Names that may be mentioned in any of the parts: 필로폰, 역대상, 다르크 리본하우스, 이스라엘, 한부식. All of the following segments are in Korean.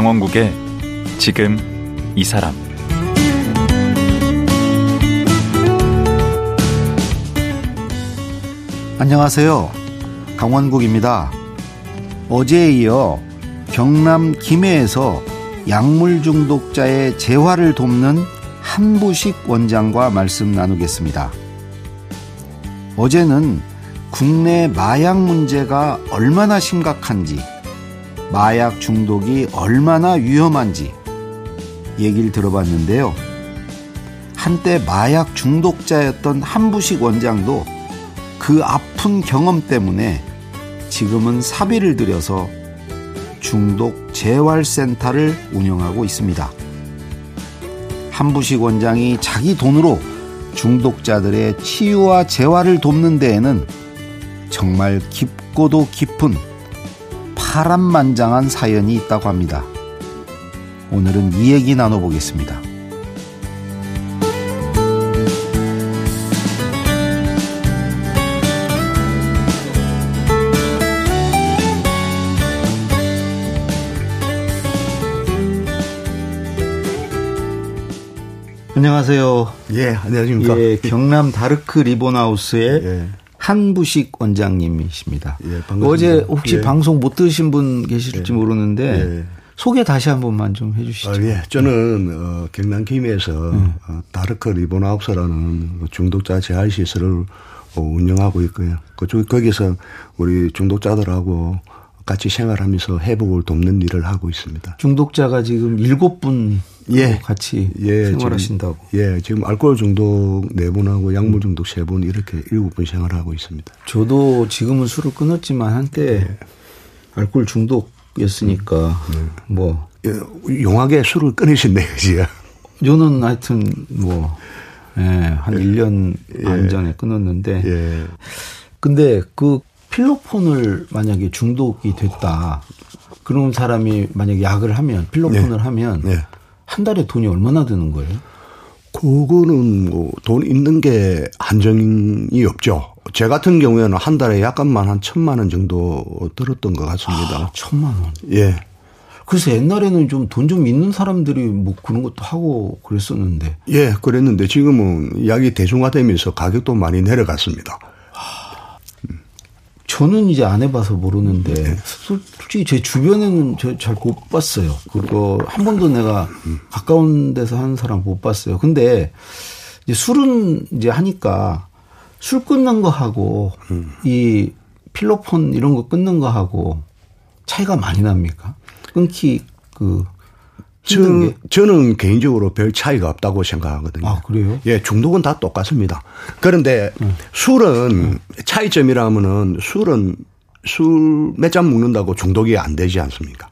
강원국의 지금 이 사람. 안녕하세요. 강원국입니다. 어제에 이어 경남 김해에서 약물 중독자의 재활을 돕는 한부식 원장과 말씀 나누겠습니다. 어제는 국내 마약 문제가 얼마나 심각한지, 마약 중독이 얼마나 위험한지 얘기를 들어봤는데요. 한때 마약 중독자였던 한부식 원장도 그 아픈 경험 때문에 지금은 사비를 들여서 중독 재활센터를 운영하고 있습니다. 한부식 원장이 자기 돈으로 중독자들의 치유와 재활을 돕는 데에는 정말 깊고도 깊은 파란만장한 사연이 있다고 합니다. 오늘은 이 얘기 나눠보겠습니다. 안녕하세요. 예, 안녕하십니까. 예, 경남 다르크 리본하우스의 예. 한부식 원장님이십니다. 예, 반갑습니다. 어제 혹시 예. 방송 못 들으신 분 계실지 예. 모르는데 예. 소개 다시 한 번만 좀 해 주시죠. 아, 예, 저는 경남 김해에서 다르크 리본하우스라는 중독자 재활 시설을 운영하고 있고요. 거기서 우리 중독자들하고 같이 생활하면서 회복을 돕는 일을 하고 있습니다. 중독자가 지금 7분 예. 같이 예, 생활하신다고. 예, 지금 알코올 중독 4분하고 약물 중독 3분 이렇게 7분 생활하고 있습니다. 저도 지금은 술을 끊었지만 한때 예. 알코올 중독이었으니까 뭐 예, 용하게 술을 끊으신네요, 지금. 저는 하여튼 뭐 한 1년 반 전에 끊었는데 예. 근데 그 필로폰을 만약에 중독이 됐다. 그런 사람이 만약에 약을 하면 필로폰을 네. 하면 네. 한 달에 돈이 얼마나 드는 거예요? 그거는 뭐 돈 있는 게 한정이 없죠. 제 같은 경우에는 한 달에 약값만 한 1,000만 원 정도 들었던 것 같습니다. 아, 1,000만 원. 예. 그래서 옛날에는 좀 돈 좀 있는 사람들이 뭐 그런 것도 하고 그랬었는데. 예, 그랬는데 지금은 약이 대중화되면서 가격도 많이 내려갔습니다. 저는 이제 안 해봐서 모르는데 네. 솔직히 제 주변에는 잘 못 봤어요. 그거 한 번도 내가 가까운 데서 하는 사람 못 봤어요. 근데 이제 술은 이제 하니까 술 끊는 거 하고 이 필로폰 이런 거 끊는 거 하고 차이가 많이 납니까? 끊기 그 저는 개인적으로 별 차이가 없다고 생각하거든요. 아, 그래요? 예, 중독은 다 똑같습니다. 그런데 술은 차이점이라면은 술은 술 몇 잔 먹는다고 중독이 안 되지 않습니까?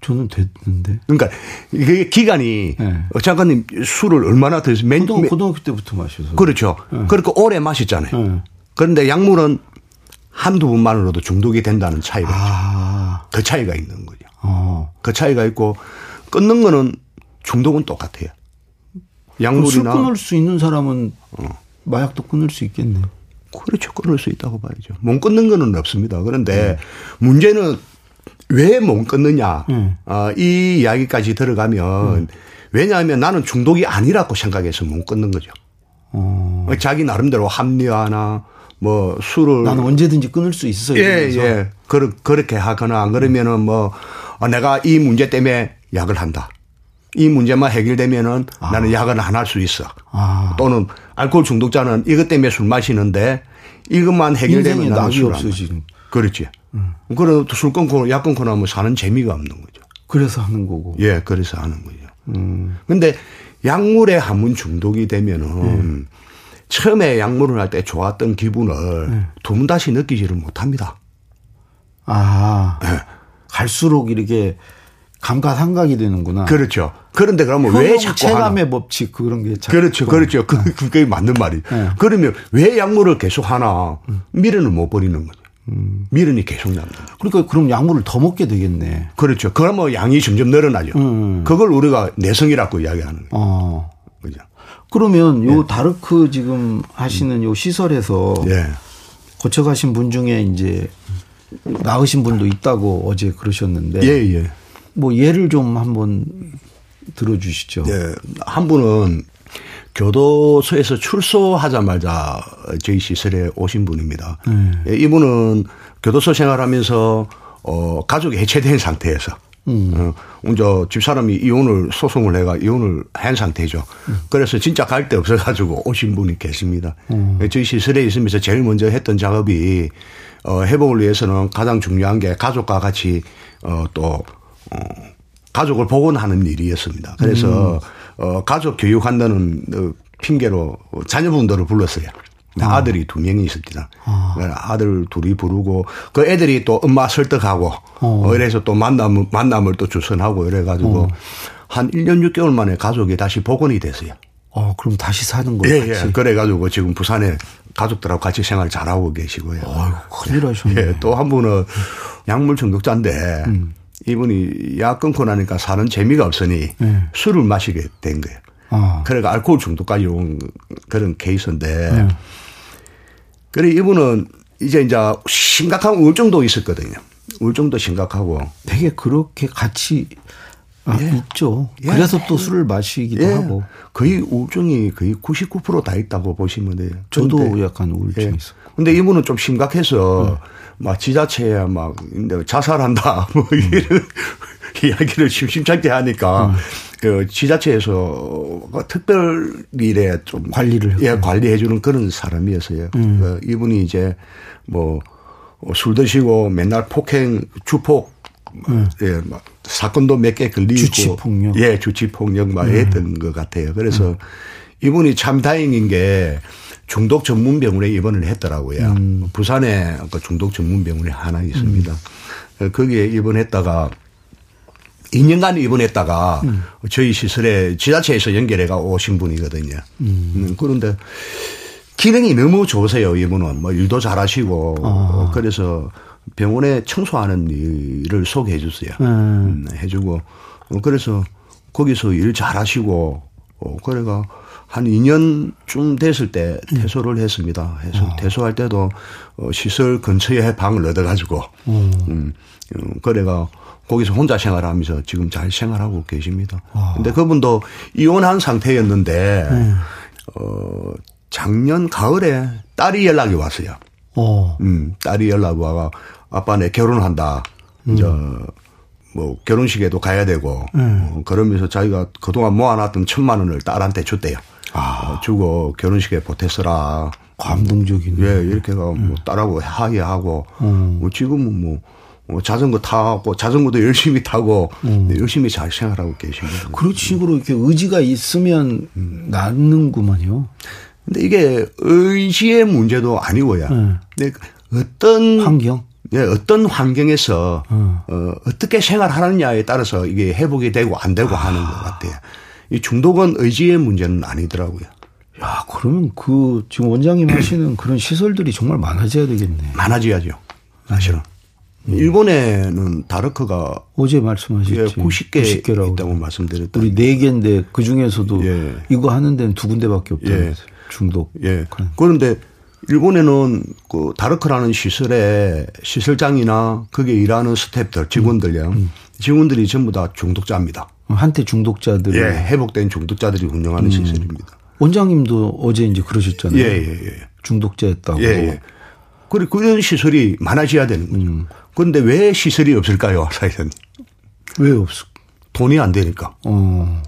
저는 됐는데. 그러니까 이게 기간이 작가님 술을 얼마나 드세요? 고등학교 때부터 마셔서. 그렇죠. 네. 그러니까 오래 마셨잖아요. 네. 그런데 약물은 한두 번만으로도 중독이 된다는 차이가 있죠. 그 차이가 있는 거죠. 그 차이가 있고. 끊는 거는 중독은 똑같아요. 약물이나. 술 끊을 수 있는 사람은 마약도 끊을 수 있겠네요. 그렇죠. 끊을 수 있다고 봐야죠. 못 끊는 거는 없습니다. 그런데 문제는 왜 못 끊느냐. 이 이야기까지 들어가면 왜냐하면 나는 중독이 아니라고 생각해서 못 끊는 거죠. 자기 나름대로 합리화나 뭐 술을. 나는 언제든지 끊을 수 있어요. 예, 예. 그렇게 하거나 안 그러면은 뭐 내가 이 문제 때문에 약을 한다. 이 문제만 해결되면은 나는 약은 안 할 수 있어. 또는 알코올 중독자는 이것 때문에 술 마시는데 이것만 해결되면 나는 술 안 마시는. 그렇지. 그래도 술 끊고 약 끊고 나면 사는 재미가 없는 거죠. 그래서 하는 거고. 예, 그래서 하는 거죠. 근데 약물에 한번 중독이 되면은 처음에 약물을 할 때 좋았던 기분을 두 번 다시 느끼지를 못합니다. 아, 네. 갈수록 이렇게. 감가상각이 되는구나. 그렇죠. 그런데 그러면 왜 자꾸 체감의 하나? 법칙 그런 게 자꾸. 그렇죠. 그렇죠. 그게 맞는 말이에요. 네. 그러면 왜 약물을 계속 하나? 미련을 못 버리는 거죠. 미련이 계속 납니다. 그러니까 그럼 약물을 더 먹게 되겠네. 그렇죠. 그러면 양이 점점 늘어나죠. 그걸 우리가 내성이라고 이야기하는 거예요. 그죠? 그러면 요 다르크 지금 하시는 요 시설에서 거쳐가신 분 중에 이제 나으신 분도 있다고 어제 그러셨는데. 예, 예. 뭐 예를 좀 한번 들어주시죠. 네. 한 분은 교도소에서 출소하자마자 저희 시설에 오신 분입니다. 네. 이분은 교도소 생활하면서 가족이 해체된 상태에서 이제 집사람이 이혼을 소송을 해가 이혼을 한 상태죠. 그래서 진짜 갈 데 없어가지고 오신 분이 계십니다. 저희 시설에 있으면서 제일 먼저 했던 작업이 회복을 위해서는 가장 중요한 게 가족과 같이 가족을 복원하는 일이었습니다. 그래서 가족 교육한다는 핑계로 자녀분들을 불렀어요. 아들이 두 명이 있습니다. 아들 둘이 부르고 그 애들이 또 엄마 설득하고 이래서 또 만남을 또 주선하고 이래가지고 한 1년 6개월 만에 가족이 다시 복원이 됐어요. 그럼 다시 사는 거예요? 예, 같이. 예. 그래가지고 지금 부산에 가족들하고 같이 생활 잘하고 계시고요. 큰일 하셨네. 예, 또 한 분은 약물 중독자인데 이분이 약 끊고 나니까 사는 재미가 없으니 술을 마시게 된 거예요. 그러니까 알코올 중독까지 온 그런 케이스인데, 그래 이분은 이제 심각한 우울증도 있었거든요. 우울증도 심각하고. 되게 그렇게 같이 있죠. 그래서 또 술을 마시기도 하고. 거의 우울증이 거의 99% 다 있다고 보시면 돼요. 저도 근데, 약간 우울증이 있어요. 근데 이분은 좀 심각해서 막 지자체에 막 자살한다 뭐 이런 이야기를 심심찮게 하니까. 그 지자체에서 특별 일에 좀 관리를 관리해주는 그런 사람이었어요. 그러니까 이분이 이제 뭐 술 드시고 맨날 폭행 주폭 막 사건도 몇 개 걸리고 주치폭력 주치폭력 막 했던 것 같아요. 그래서 이분이 참 다행인 게 중독 전문 병원에 입원을 했더라고요. 부산에 중독 전문 병원이 하나 있습니다. 거기에 입원했다가 2년간 입원했다가 저희 시설에 지자체에서 연결해가 오신 분이거든요. 그런데 기능이 너무 좋으세요. 이분은 뭐 일도 잘하시고 그래서 병원에 청소하는 일을 소개해 주세요. 해주고 그래서 거기서 일 잘하시고 그래가 한 2년쯤 됐을 때 퇴소를 했습니다. 해서 퇴소할 때도 시설 근처에 방을 얻어가지고 그래가 거기서 혼자 생활하면서 지금 잘 생활하고 계십니다. 근데 그분도 이혼한 상태였는데 작년 가을에 딸이 연락이 왔어요. 딸이 연락이 와가 아빠 내 결혼한다. 이제 뭐 결혼식에도 가야 되고 그러면서 자기가 그동안 모아놨던 1,000만 원을 딸한테 줬대요. 주고 결혼식에 보탰어라. 감동적이네. 예, 이렇게가 뭐 딸하고 하이하고 지금은 뭐. 자전거 타고 자전거도 열심히 타고 열심히 잘 생활하고 계십니다. 그런 식으로 이렇게 의지가 있으면 낫는구만요. 근데 이게 의지의 문제도 아니고요. 근데 어떤 환경, 어떤 환경에서 어떻게 생활하느냐에 따라서 이게 회복이 되고 안 되고 하는 것 같아요. 이 중독은 의지의 문제는 아니더라고요. 야, 그러면 그 지금 원장님 하시는 그런 시설들이 정말 많아져야 되겠네. 많아져야죠, 사실은. 일본에는 다르크가 어제 말씀하셨지 90개라고 있다고 말씀드렸다. 우리 4개인데 그 중에서도 이거 하는 데는 2군데밖에 없다. 중독. 그런데 일본에는 그 다르크라는 시설에 시설장이나 거기에 일하는 스태프들 직원들이랑 직원들이 전부 다 중독자입니다. 한때 중독자들. 회복된 중독자들이 운영하는 시설입니다. 원장님도 어제 이제 그러셨잖아요. 중독자였다고. 그리고 그런 시설이 많아져야 되는 거죠. 그런데 왜 시설이 없을까요, 사실은? 왜 없을까? 돈이 안 되니까.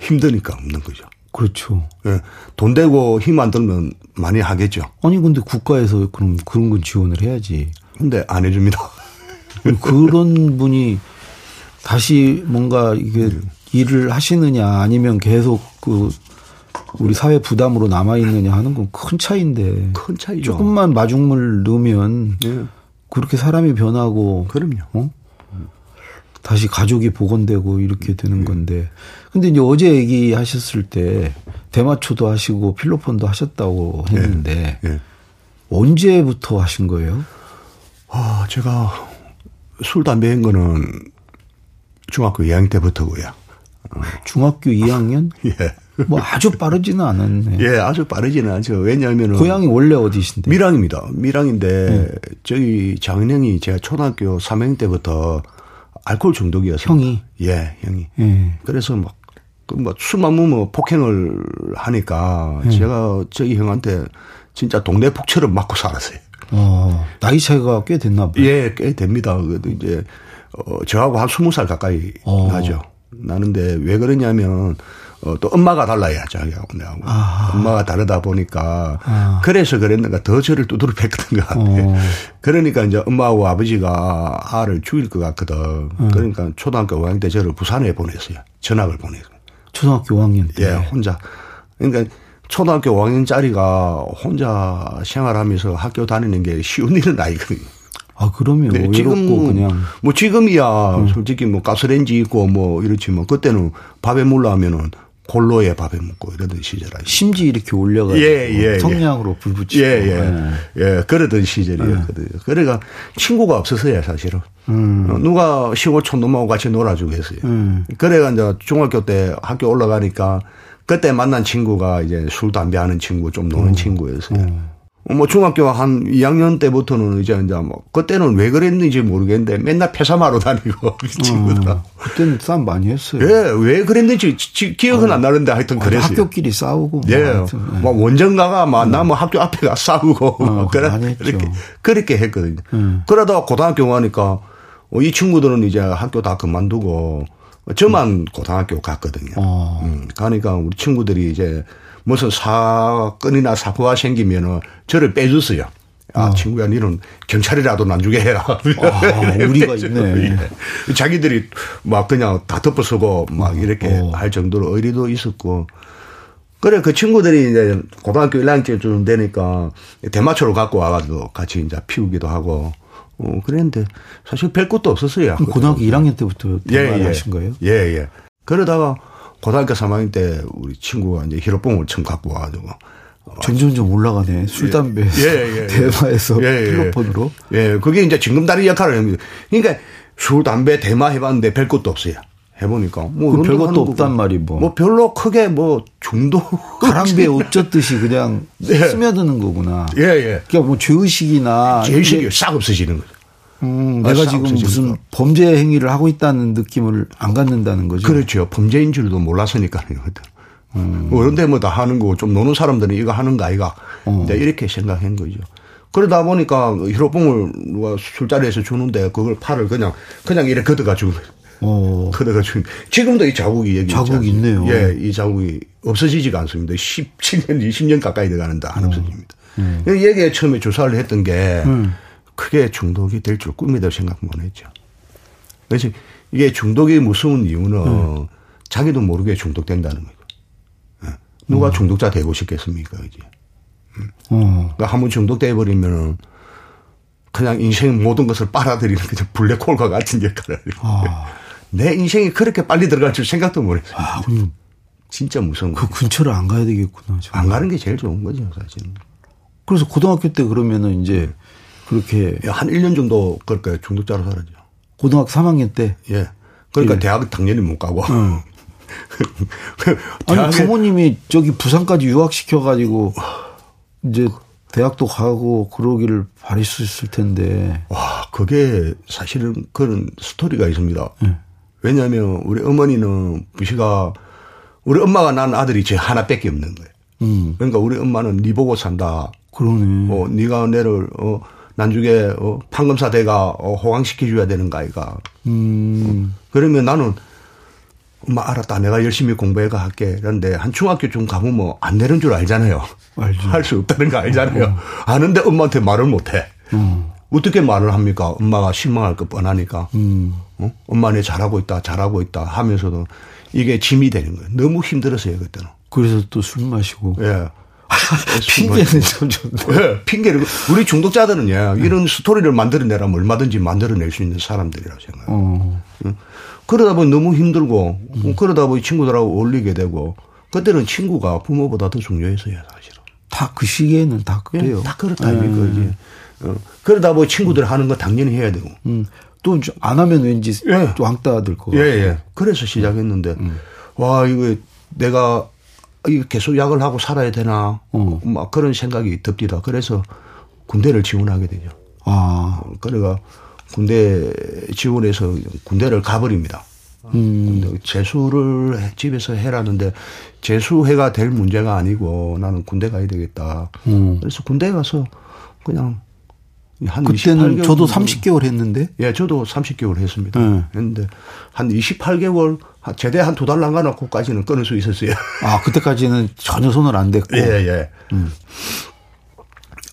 힘드니까 없는 거죠. 그렇죠. 예. 돈 되고 힘 안 들면 많이 하겠죠. 아니, 근데 국가에서 그럼 그런 건 지원을 해야지. 근데 안 해줍니다. 그런 분이 다시 뭔가 이게 일을 하시느냐 아니면 계속 그 우리 사회 부담으로 남아있느냐 하는 건 큰 차이인데. 큰 차이죠. 조금만 마중물 넣으면 그렇게 사람이 변하고. 그럼요. 다시 가족이 복원되고 이렇게 되는 건데. 근데 이제 어제 얘기하셨을 때 대마초도 하시고 필로폰도 하셨다고 했는데 언제부터 하신 거예요? 제가 술, 담배 한 거는 중학교 2학년 때부터고요. 중학교 2학년? 뭐 아주 빠르지는 않았네. 아주 빠르지는 않죠. 왜냐하면 고향이 원래 어디신데? 밀양입니다. 밀양인데 저희 장인형이 제가 초등학교 3학년 때부터 알코올 중독이었어요. 형이? 예, 형이. 예. 그래서 막, 술만 먹으면 폭행을 하니까 예. 제가 저기 형한테 진짜 동네 폭처럼 맞고 살았어요. 나이 차이가 꽤 됐나 봐요. 예, 꽤 됩니다. 그래도 이제, 저하고 한 20살 가까이 나죠. 나는데 왜 그러냐면, 또 엄마가 달라야, 자기하고 내하고. 아. 엄마가 다르다 보니까, 아. 그래서 그랬는가 더 저를 두드려 팼던 것 같아요. 그러니까 이제 엄마하고 아버지가 아를 죽일 것 같거든. 그러니까 초등학교 5학년 때 저를 부산에 보냈어요. 전학을 보냈어요. 초등학교 5학년 때? 예, 혼자. 그러니까 초등학교 5학년짜리가 혼자 생활하면서 학교 다니는 게 쉬운 일은 아니거든요. 아, 그럼요. 네, 지금 그냥 뭐 지금이야 솔직히 뭐 가스레인지 있고 뭐 이렇지만 그때는 밥에 물라면은 골로에 밥에 묻고 이러던 시절 아니에요. 심지 이렇게 올려가지고 예, 성냥으로 불 붙이고 예, 그러던 시절이었거든요. 그러니까 친구가 없었어요 사실은. 누가 15촌 넘하고 같이 놀아주고 했어요. 그래가 이제 중학교 때 학교 올라가니까 그때 만난 친구가 이제 술 담배 하는 친구 좀 노는 친구였어요. 뭐 중학교 한 2학년 때부터는 이제 뭐 그때는 왜 그랬는지 모르겠는데 맨날 폐사마로 다니고 그 친구들. 그때는 싸움 많이 했어요. 예, 왜 그랬는지 기억은 안 나는데 하여튼 그랬어요. 학교끼리 싸우고. 예, 막 원정가가 만나면 학교 앞에 가 싸우고 그렇게 했거든요. 그러다 고등학교 가니까 이 친구들은 이제 학교 다 그만두고 저만 고등학교 갔거든요. 가니까 우리 친구들이 이제 무슨 사건이나 사고가 생기면은 저를 빼줬어요. 아, 친구야, 너는 경찰이라도 난 주게 해라. 우리가 있네. 예. 자기들이 막 그냥 다 덮어쓰고 막 이렇게 할 정도로 의리도 있었고. 그래, 그 친구들이 이제 고등학교 1학년쯤 되니까 대마초를 갖고 와가지고 같이 이제 피우기도 하고. 그랬는데 사실 별 것도 없었어요. 그럼 고등학교 1학년 때부터 대마를 하신 거예요? 예, 예. 그러다가 고등학교 3학년 때 우리 친구가 이제 히로뽕을 처음 갖고 와가지고. 점점점 올라가네. 술, 담배, 대마에서 필로폰으로. 예, 그게 이제 징검다리 역할을 했는데. 그러니까 술, 담배, 대마 해봤는데 별 것도 없어요. 해보니까. 뭐 별 것도 없단 말이 뭐 별로 크게 뭐 중독. 가랑비에 옷 젖듯이 그냥 스며드는 거구나. 예, 예. 그러니까 뭐 죄의식이나. 죄의식이 싹 없어지는 거죠. 내가 지금 무슨 범죄 행위를 하고 있다는 느낌을 안 갖는다는 거죠. 그렇죠. 범죄인 줄도 몰랐으니까요. 그런데 뭐 다 하는 거고 좀 노는 사람들은 이거 하는 거 아이가 이렇게 생각한 거죠. 그러다 보니까 히로뽕을 누가 술자리에서 주는데 그걸 팔을 그냥 이렇게 걷어가지고. 그래가지고 지금도 이 자국이 여기 자국 있네요. 예, 이 자국이 없어지지가 않습니다. 17년, 20년 가까이 돼가는데 안 없어집니다. 얘기에 처음에 조사를 했던 게. 크게 중독이 될 줄 꿈에도 생각 못 했죠. 그래서 이게 중독이 무서운 이유는 자기도 모르게 중독된다는 거예요. 누가 중독자 되고 싶겠습니까, 이제. 그러니까 한번 중독돼버리면 그냥 인생 모든 것을 빨아들이는 그냥 블랙홀과 같은 역할을. 내 인생이 그렇게 빨리 들어갈 줄 생각도 못 했어요. 진짜 무서운 거예요. 그 근처를 안 가야 되겠구나. 정말. 안 가는 게 제일 좋은 거죠, 사실은. 그래서 고등학교 때 그러면은 이제 그렇게. 한 1년 정도, 그러니까 중독자로 살았죠. 고등학교 3학년 때? 예. 그러니까 대학 당연히 못 가고. 아니, 부모님이 저기 부산까지 유학시켜가지고, 이제 대학도 가고 그러기를 바랄 수 있을 텐데. 와, 그게 사실은 그런 스토리가 있습니다. 왜냐하면 우리 어머니는 부시가, 우리 엄마가 낳은 아들이 제 하나밖에 없는 거예요. 그러니까 우리 엄마는 니 보고 산다. 그러네. 니가 내를, 난중에 판검사대가 호강시켜줘야 되는 거 아이가. 그러면 나는 엄마 알았다. 내가 열심히 공부해가 할게. 그런데 한 중학교쯤 가보면 안 되는 줄 알잖아요. 할 수 없다는 거 알잖아요. 아는데 엄마한테 말을 못해. 어떻게 말을 합니까? 엄마가 실망할 것 뻔하니까. 엄마 내 잘하고 있다. 잘하고 있다 하면서도 이게 짐이 되는 거예요. 너무 힘들었어요 그때는. 그래서 또 술 마시고. 예. 핑계는 참 좋네. 네, 핑계를. 우리 중독자들은 이런 스토리를 만들어내라면 얼마든지 만들어낼 수 있는 사람들이라고 생각해요. 그러다 보니 너무 힘들고, 그러다 보니 친구들하고 어울리게 되고, 그때는 친구가 부모보다 더 중요했어요, 사실은. 다 그 시기에는 다 그래요. 예, 다 그렇다니까. 그러다 보니 친구들 하는 거 당연히 해야 되고. 또 안 하면 왠지 왕따가 될 것 같아요. 예. 그래서 시작했는데, 와, 이거 내가 이거 계속 약을 하고 살아야 되나, 막 그런 생각이 듭디다. 그래서 군대를 지원하게 되죠. 그래가 군대 지원해서 군대를 가버립니다. 재수를 집에서 해라는데 재수해가 될 문제가 아니고 나는 군대 가야 되겠다. 그래서 군대 가서 그냥 한 그때는 저도 30개월 했는데. 예, 저도 30개월 했습니다. 했는데 한 28개월 제대 한 2달 남겨놓고까지는 끊을 수 있었어요. 아, 그때까지는 전혀 손을 안 댔고. 예.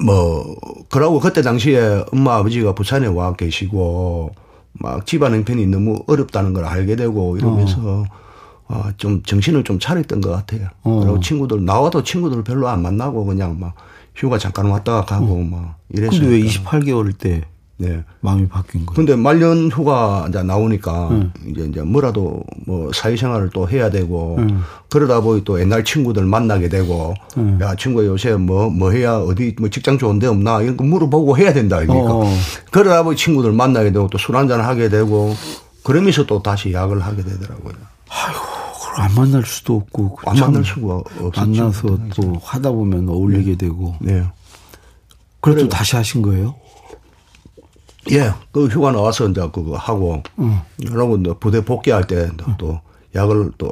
뭐 그러고 그때 당시에 엄마 아버지가 부산에 와 계시고 막 집안 형편이 너무 어렵다는 걸 알게 되고 이러면서 좀 정신을 좀 차렸던 것 같아요. 그리고 친구들 나와도 친구들 별로 안 만나고 그냥 막 휴가 잠깐 왔다가 가고 막 이랬어요. 근데 왜 28개월 때 네. 마음이 바뀐 거예요? 근데 말년 휴가 이제 나오니까 이제 뭐라도 뭐 사회생활을 또 해야 되고 그러다 보니 또 옛날 친구들 만나게 되고 야 친구야 요새 뭐 해야 어디 뭐 직장 좋은 데 없나 이런 거 물어보고 해야 된다 아닙니까? 그러다 보니 친구들 만나게 되고 또 술 한잔 하게 되고 그러면서 또 다시 약을 하게 되더라고요. 아이고. 안 만날 수도 없고 안 만날 수가 없었죠. 만나서 또 하다 보면 어울리게 되고. 네. 그래도 그래. 다시 하신 거예요? 예. 그 휴가 나와서 이제 그거 하고 그러고 부대 복귀할 때 또 약을 또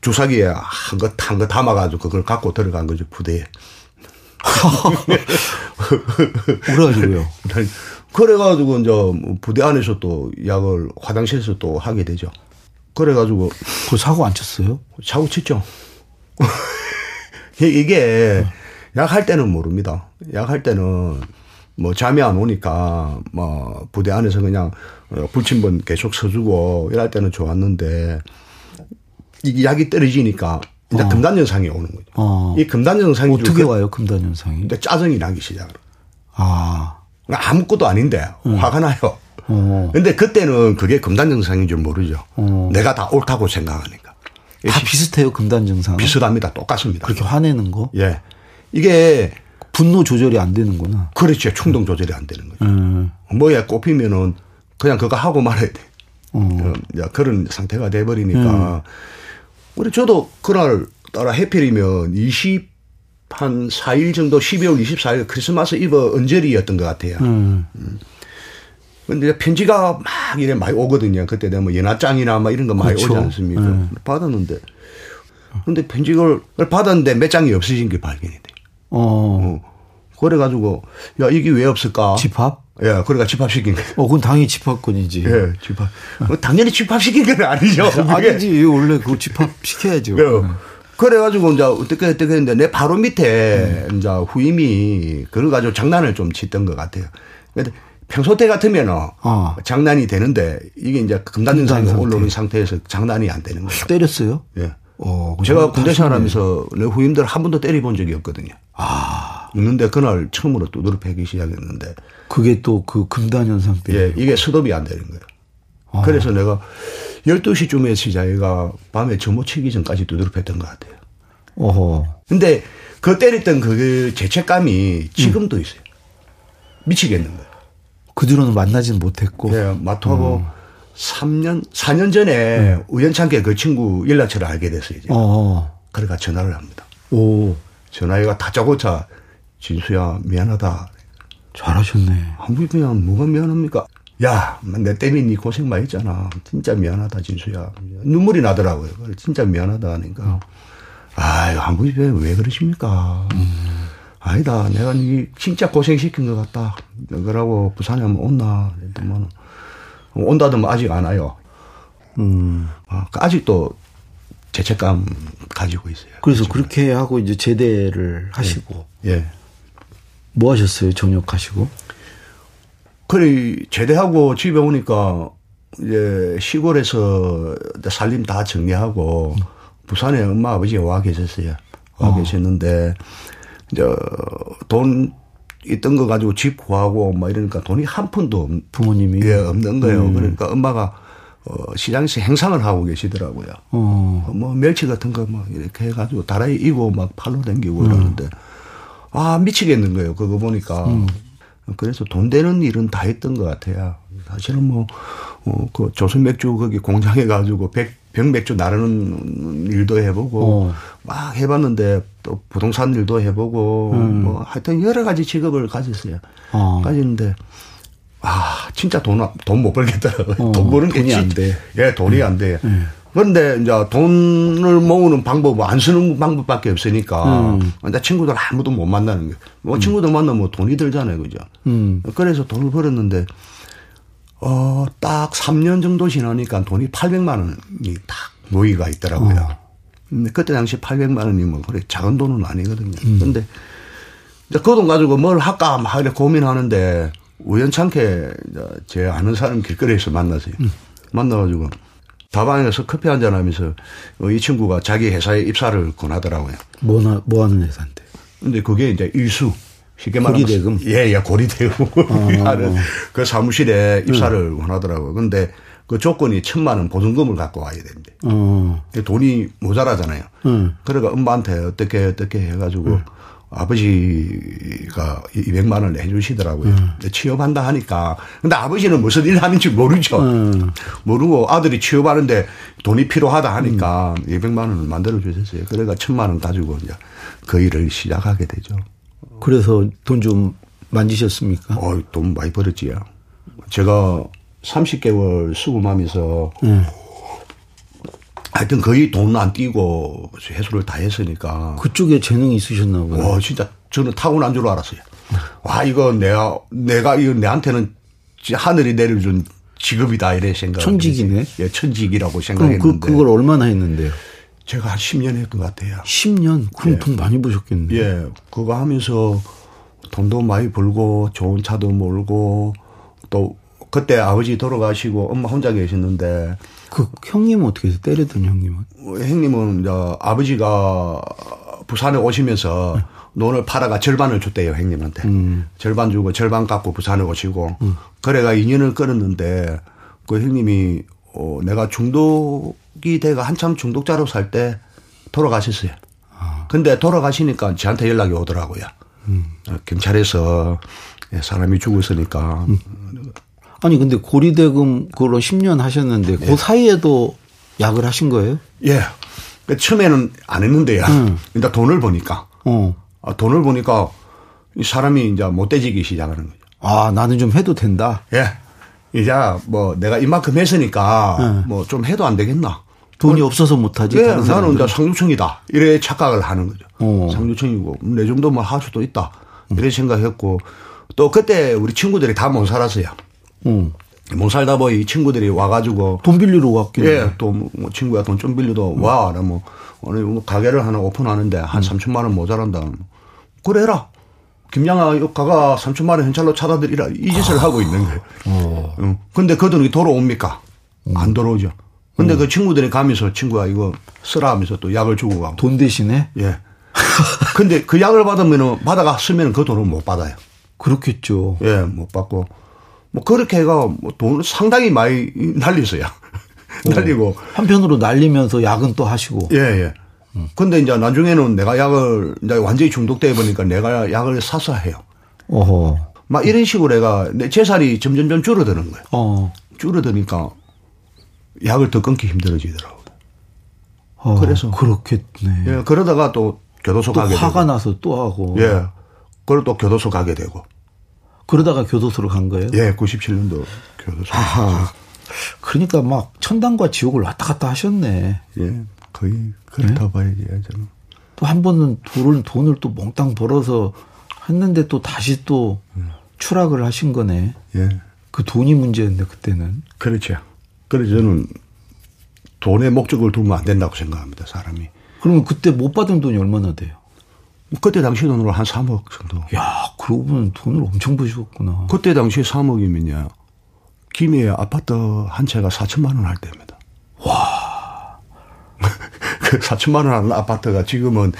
주사기에 한 거 담아가지고 그걸 갖고 들어간 거죠 부대에. 그래가지고요. 그래가지고 이제 부대 안에서 또 약을 화장실에서 또 하게 되죠. 그래가지고. 그 사고 안 쳤어요? 사고 쳤죠. 이게 약할 때는 모릅니다. 약할 때는 뭐 잠이 안 오니까 뭐 부대 안에서 그냥 불침번 계속 서주고 이럴 때는 좋았는데 이게 약이 떨어지니까 이제 금단 현상이 오는 거죠. 이 금단 현상이 어떻게 와요? 금단 현상이? 짜증이 나기 시작을. 아. 아무것도 아닌데 화가 나요. 근데 그때는 그게 금단 증상인 줄 모르죠. 내가 다 옳다고 생각하니까. 다 비슷해요, 금단 증상. 비슷합니다. 똑같습니다. 그렇게 화내는 거? 예. 이게 분노 조절이 안 되는구나. 그렇죠. 충동 조절이 안 되는 거죠. 뭐야 꼽히면은 그냥 그거 하고 말아야 돼. 그런 상태가 돼 버리니까. 그래 저도 그날 따라 해필이면 4일 정도 12월 24일 크리스마스 이브 언저리였던 것 같아요. 근데 편지가 막 이래 많이 오거든요. 그때 되면 연하장이나 막 이런 거 많이 오지 않습니까? 받았는데. 근데 편지를 받았는데 몇 장이 없어진 게 발견이 돼. 그래가지고, 야, 이게 왜 없을까? 집합? 예, 그러니까 집합시킨 거예요. 그건 당연히 집합권이지. 예, 집합. 당연히 집합시킨 건 아니죠. 아니지. 원래 그거 집합시켜야죠. 예. 그래가지고, 이제, 어떻게 했는데, 내 바로 밑에, 이제, 후임이, 그걸 가지고 장난을 좀 치던 것 같아요. 평소 때 같으면 장난이 되는데 이게 이제 금단증상이 올라오는 상태에서 장난이 안 되는 거예요. 때렸어요? 예. 제가 군대 생활하면서 내 후임들 한 번도 때려본 적이 없거든요. 있는데 그날 처음으로 두드려 패기 시작했는데. 그게 또 그 금단현상 때문에. 예. 이게 스톱이 안 되는 거예요. 그래서 내가 12시쯤에 시작해가 밤에 점호치기 전까지 두드려 팼던 것 같아요. 근데 그 때렸던 그 죄책감이 지금도 있어요. 미치겠는 거예요. 그 뒤로는 만나지는 못했고. 네, 마토하고 4년 전에 우연찮게 그 친구 연락처를 알게 됐어요. 이제. 그러니까 전화를 합니다. 전화해가 다짜고짜 진수야 미안하다. 잘하셨네. 한국이 그냥 뭐가 미안합니까? 야, 내 때문에 네 고생 많이 했잖아. 진짜 미안하다 진수야. 눈물이 나더라고요. 진짜 미안하다 하니까. 아유, 한국이 왜 그러십니까? 아니다, 내가 니 진짜 고생시킨 것 같다. 그러고 부산에 한번 온나. 그랬더만 온다더만 아직 안 와요. 아직도 죄책감 가지고 있어요. 그래서 그렇지만. 그렇게 하고 이제 제대를 하시고. 예. 뭐 하셨어요? 전역하시고? 그래, 제대하고 집에 오니까 이제 시골에서 살림 다 정리하고 부산에 엄마, 아버지가 와 계셨어요. 와 계셨는데. 저 돈 있던 거 가지고 집 구하고 막 이러니까 돈이 한 푼도 부모님이 없는 거예요. 그러니까 엄마가 시장에서 행상을 하고 계시더라고요. 뭐 멸치 같은 거 막 이렇게 해가지고 다라이 입고 막 팔로 당기고 이러는데 아 미치겠는 거예요. 그거 보니까 그래서 돈 되는 일은 다 했던 것 같아요. 사실은 뭐 그 조선 맥주 거기 공장에 가지고 병맥주 나르는 일도 해보고 막 해봤는데 또 부동산 일도 해보고 뭐 하여튼 여러 가지 직업을 가졌어요. 가졌는데 아, 진짜 돈 못 벌겠다. 돈 버는 게 돈이 안 돼. 예, 돈이 안 돼. 그런데 이제 돈을 모으는 방법은 안 쓰는 방법밖에 없으니까 이제 친구들 아무도 못 만나는 게. 뭐 친구들 만나면 돈이 들잖아요, 그죠? 그래서 돈을 벌었는데 딱 3년 정도 지나니까 돈이 800만 원이 딱 모이가 있더라고요. 근데 그때 당시 800만 원이 뭐 그래 작은 돈은 아니거든요. 그런데 이제 그 돈 가지고 뭘 할까 막 이렇게 고민하는데 우연찮게 제 아는 사람 길거리에서 만나세요. 만나가지고. 다방에서 커피 한잔 하면서 이 친구가 자기 회사에 입사를 권하더라고요. 뭐 하는 회사인데? 근데 그게 이제 일수. 쉽게 말하면. 고리대금? 예, 예, 고리대금. 그 사무실에 입사를 권하더라고요. 근데 그 조건이 1,000만 원 보증금을 갖고 와야 된대. 돈이 모자라잖아요. 그러니까 엄마한테 어떻게 해가지고 아버지가 200만 원을 내주시더라고요. 취업한다 하니까. 근데 아버지는 무슨 일 하는지 모르죠. 모르고 아들이 취업하는데 돈이 필요하다 하니까 200만 원을 만들어 주셨어요. 그러니까 1,000만 원 가지고 이제 그 일을 시작하게 되죠. 그래서 돈 좀 만지셨습니까? 돈 많이 벌었지요. 제가 30개월 수금하면서 하여튼 거의 돈 안 띄고 해수를 다 했으니까. 그쪽에 재능이 있으셨나 보네요. 진짜 저는 타고난 줄 알았어요. 와, 이거 이거 내한테는 하늘이 내려준 직업이다 이래 생각. 천직이네. 예, 천직이라고 생각했는데. 그걸 얼마나 했는데요? 제가 한 10년 했던 것 같아요. 10년? 그럼 예. 돈 많이 버셨겠네요. 예, 그거 하면서 돈도 많이 벌고 좋은 차도 몰고 또 그때 아버지 돌아가시고 엄마 혼자 계셨는데. 그 형님은 어떻게 해서 때렸던 형님은? 형님은 이제 아버지가 부산에 오시면서 논을 팔아가 절반을 줬대요 형님한테. 절반 주고 절반 갖고 부산에 오시고 그래가 인연을 끊었는데 그 형님이 내가 중독이 돼가 한참 중독자로 살 때 돌아가셨어요. 근데 돌아가시니까 저한테 연락이 오더라고요. 경찰에서 사람이 죽었으니까. 아니 근데 고리대금 그걸로 10년 하셨는데 그 사이에도 약을 하신 거예요? 예. 그러니까 처음에는 안 했는데요. 일단 돈을 보니까. 돈을 보니까 사람이 이제 못되지기 시작하는 거죠. 아, 나는 좀 해도 된다. 예. 이제 뭐 내가 이만큼 했으니까 뭐 좀 해도 안 되겠나. 돈이 없어서 못하지. 예, 나는 이제 상류층이다. 이래 착각을 하는 거죠. 상류층이고 내 정도면 할 수도 있다. 이래 생각했고 또 그때 우리 친구들이 다 못 살았어요. 못 살다 보니 친구들이 와가지고 돈 빌리러 왔길래 예, 또 뭐 친구야 돈 좀 빌려도 와, 나 뭐 오늘 가게를 하나 오픈하는데 한 3,000만 원 모자란다. 그래라. 김양아 가가 3,000만 원 현찰로 찾아들이라 이 짓을 하고 있는 거예요. 근데 그 돈이 돌아옵니까? 안 돌아오죠. 근데 그 친구들이 가면서 친구야 이거 쓰라 하면서 또 약을 주고 가고. 돈 대신에? 예. 근데 그 약을 받아가 쓰면 그 돈은 못 받아요. 그렇겠죠. 예, 못 받고. 뭐 그렇게 해가 뭐 돈을 상당히 많이 날리세요. 날리고 한편으로 날리면서 약은 또 하시고. 예예. 근데 이제 나중에는 내가 약을 이제 완전히 중독돼 보니까 내가 약을 사서 해요. 어허. 막 이런 식으로 내가 내 재산이 점점점 줄어드는 거예요. 줄어드니까 약을 더 끊기 힘들어지더라고. 그래서 그렇겠네. 예. 그러다가 또 교도소 또 가게 되고. 또 화가 나서 또 하고. 예. 그리고 또 교도소 가게 되고. 그러다가 교도소로 간 거예요? 예, 97년도 교도소. 아, 그러니까 막 천당과 지옥을 왔다 갔다 하셨네. 예, 거의 그렇다 봐야지, 저는. 또 한 번은 돈을 또 몽땅 벌어서 했는데 또 다시 또 추락을 하신 거네. 예. 그 돈이 문제였네, 그때는. 그렇죠. 그래서 저는 돈의 목적을 두면 안 된다고 생각합니다, 사람이. 그러면 그때 못 받은 돈이 얼마나 돼요? 그때 당시 돈으로 한 3억 정도. 야, 그러고 보면 돈을 엄청 버셨구나. 그때 당시 3억이면요. 김해에 아파트 한 채가 4,000만 원 할 때입니다. 와. 그 4,000만 원 하는 아파트가 지금은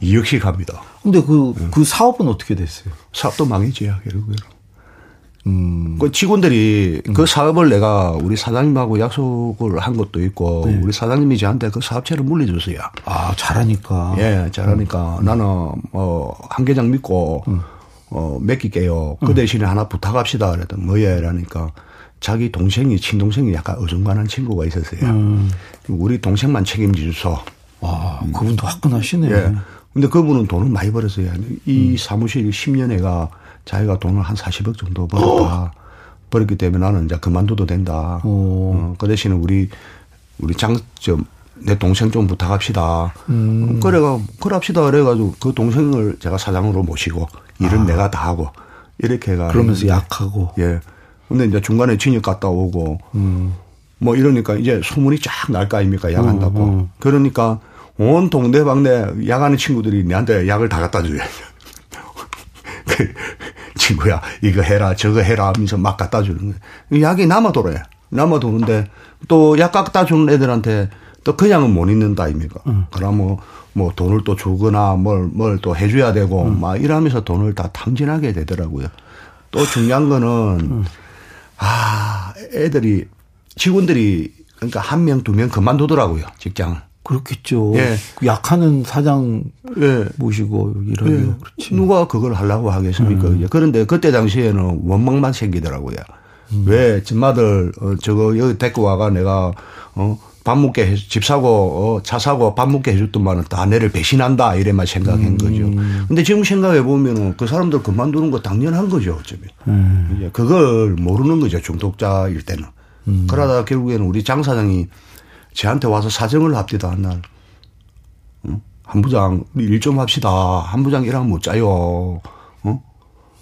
2억씩 합니다. 근데 그 사업은 어떻게 됐어요? 사업도 망했지요, 결국에는. 그 직원들이 그 사업을 내가 우리 사장님하고 약속을 한 것도 있고 우리 사장님이 저한테 그 사업체를 물려줬어요. 아, 잘하니까. 예, 잘하니까 나는 한 개장 믿고 맡길게요. 그 대신에 하나 부탁합시다. 그랬더니 뭐예라니까 자기 동생이 친동생이 약간 어중간한 친구가 있었어요. 우리 동생만 책임지소. 아, 그분도 화끈하시네. 예. 근데 그분은 돈을 많이 벌었어요. 이 사무실 10년에가 자기가 돈을 한 40억 정도 벌었다. 버렸기 때문에 나는 이제 그만둬도 된다. 그 대신에 우리 내 동생 좀 부탁합시다. 그럽시다. 그래가지고 그 동생을 제가 사장으로 모시고 일은 내가 다 하고 이렇게 해가. 그러면서 약하고. 예. 근데 이제 중간에 진입 갔다 오고 뭐 이러니까 이제 소문이 쫙 날 거 아닙니까? 약한다고. 그러니까 온 동네방네 약하는 친구들이 내한테 약을 다 갖다 줘요. 친구야, 이거 해라, 저거 해라 하면서 막 갖다 주는 거예요. 약이 남아돌아요. 남아도는데 또 약 갖다 주는 애들한테 또 그냥은 못 있는다 아닙니까? 그럼 뭐 돈을 또 주거나 뭘 또 해줘야 되고 막 이러면서 돈을 다 탐진하게 되더라고요. 또 중요한 거는 애들이 직원들이 그러니까 한 명, 두 명 그만두더라고요. 직장을. 그렇겠죠. 예. 약하는 사장 예. 모시고 이러면 예. 그렇지. 누가 그걸 하려고 하겠습니까? 그런데 그때 당시에는 원망만 생기더라고요. 왜 집 마들 저거 여기 데리고 와가 내가 밥 먹게 해서 집 사고 차 사고 밥 먹게 해줬더만은 다 내를 배신한다 이래만 생각한 거죠. 근데 지금 생각해 보면은 그 사람들 그만두는 거 당연한 거죠 어쩌면. 그걸 모르는 거죠 중독자일 때는. 그러다 결국에는 우리 장 사장이 저한테 와서 사정을 합디다 한 날. 한부장 일 좀 합시다. 한부장 일하면 못 짜요.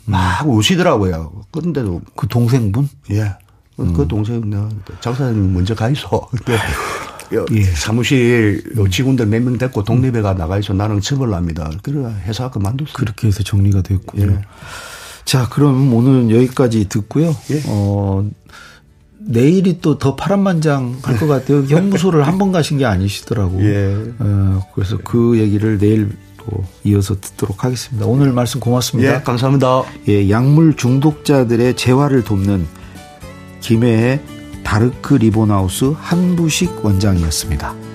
막 우시더라고요. 그런데도 그 동생분? 예. 그 동생은 내가 장 사장님 먼저 가 있어. 예. 사무실 직원들 몇 명 됐고 독립회가 나가 있어. 나는 처벌납니다. 그래 회사 그만뒀어. 그렇게 해서 정리가 됐고요. 예. 자, 그럼 오늘은 여기까지 듣고요. 예. 내일이 또 더 파란만장할 것 같아요. 형무소를 한 번 가신 게 아니시더라고. 예. 그래서 그 얘기를 내일 또 이어서 듣도록 하겠습니다. 오늘 말씀 고맙습니다. 예, 감사합니다. 예, 약물 중독자들의 재활을 돕는 김해의 다르크 리본하우스 한부식 원장이었습니다.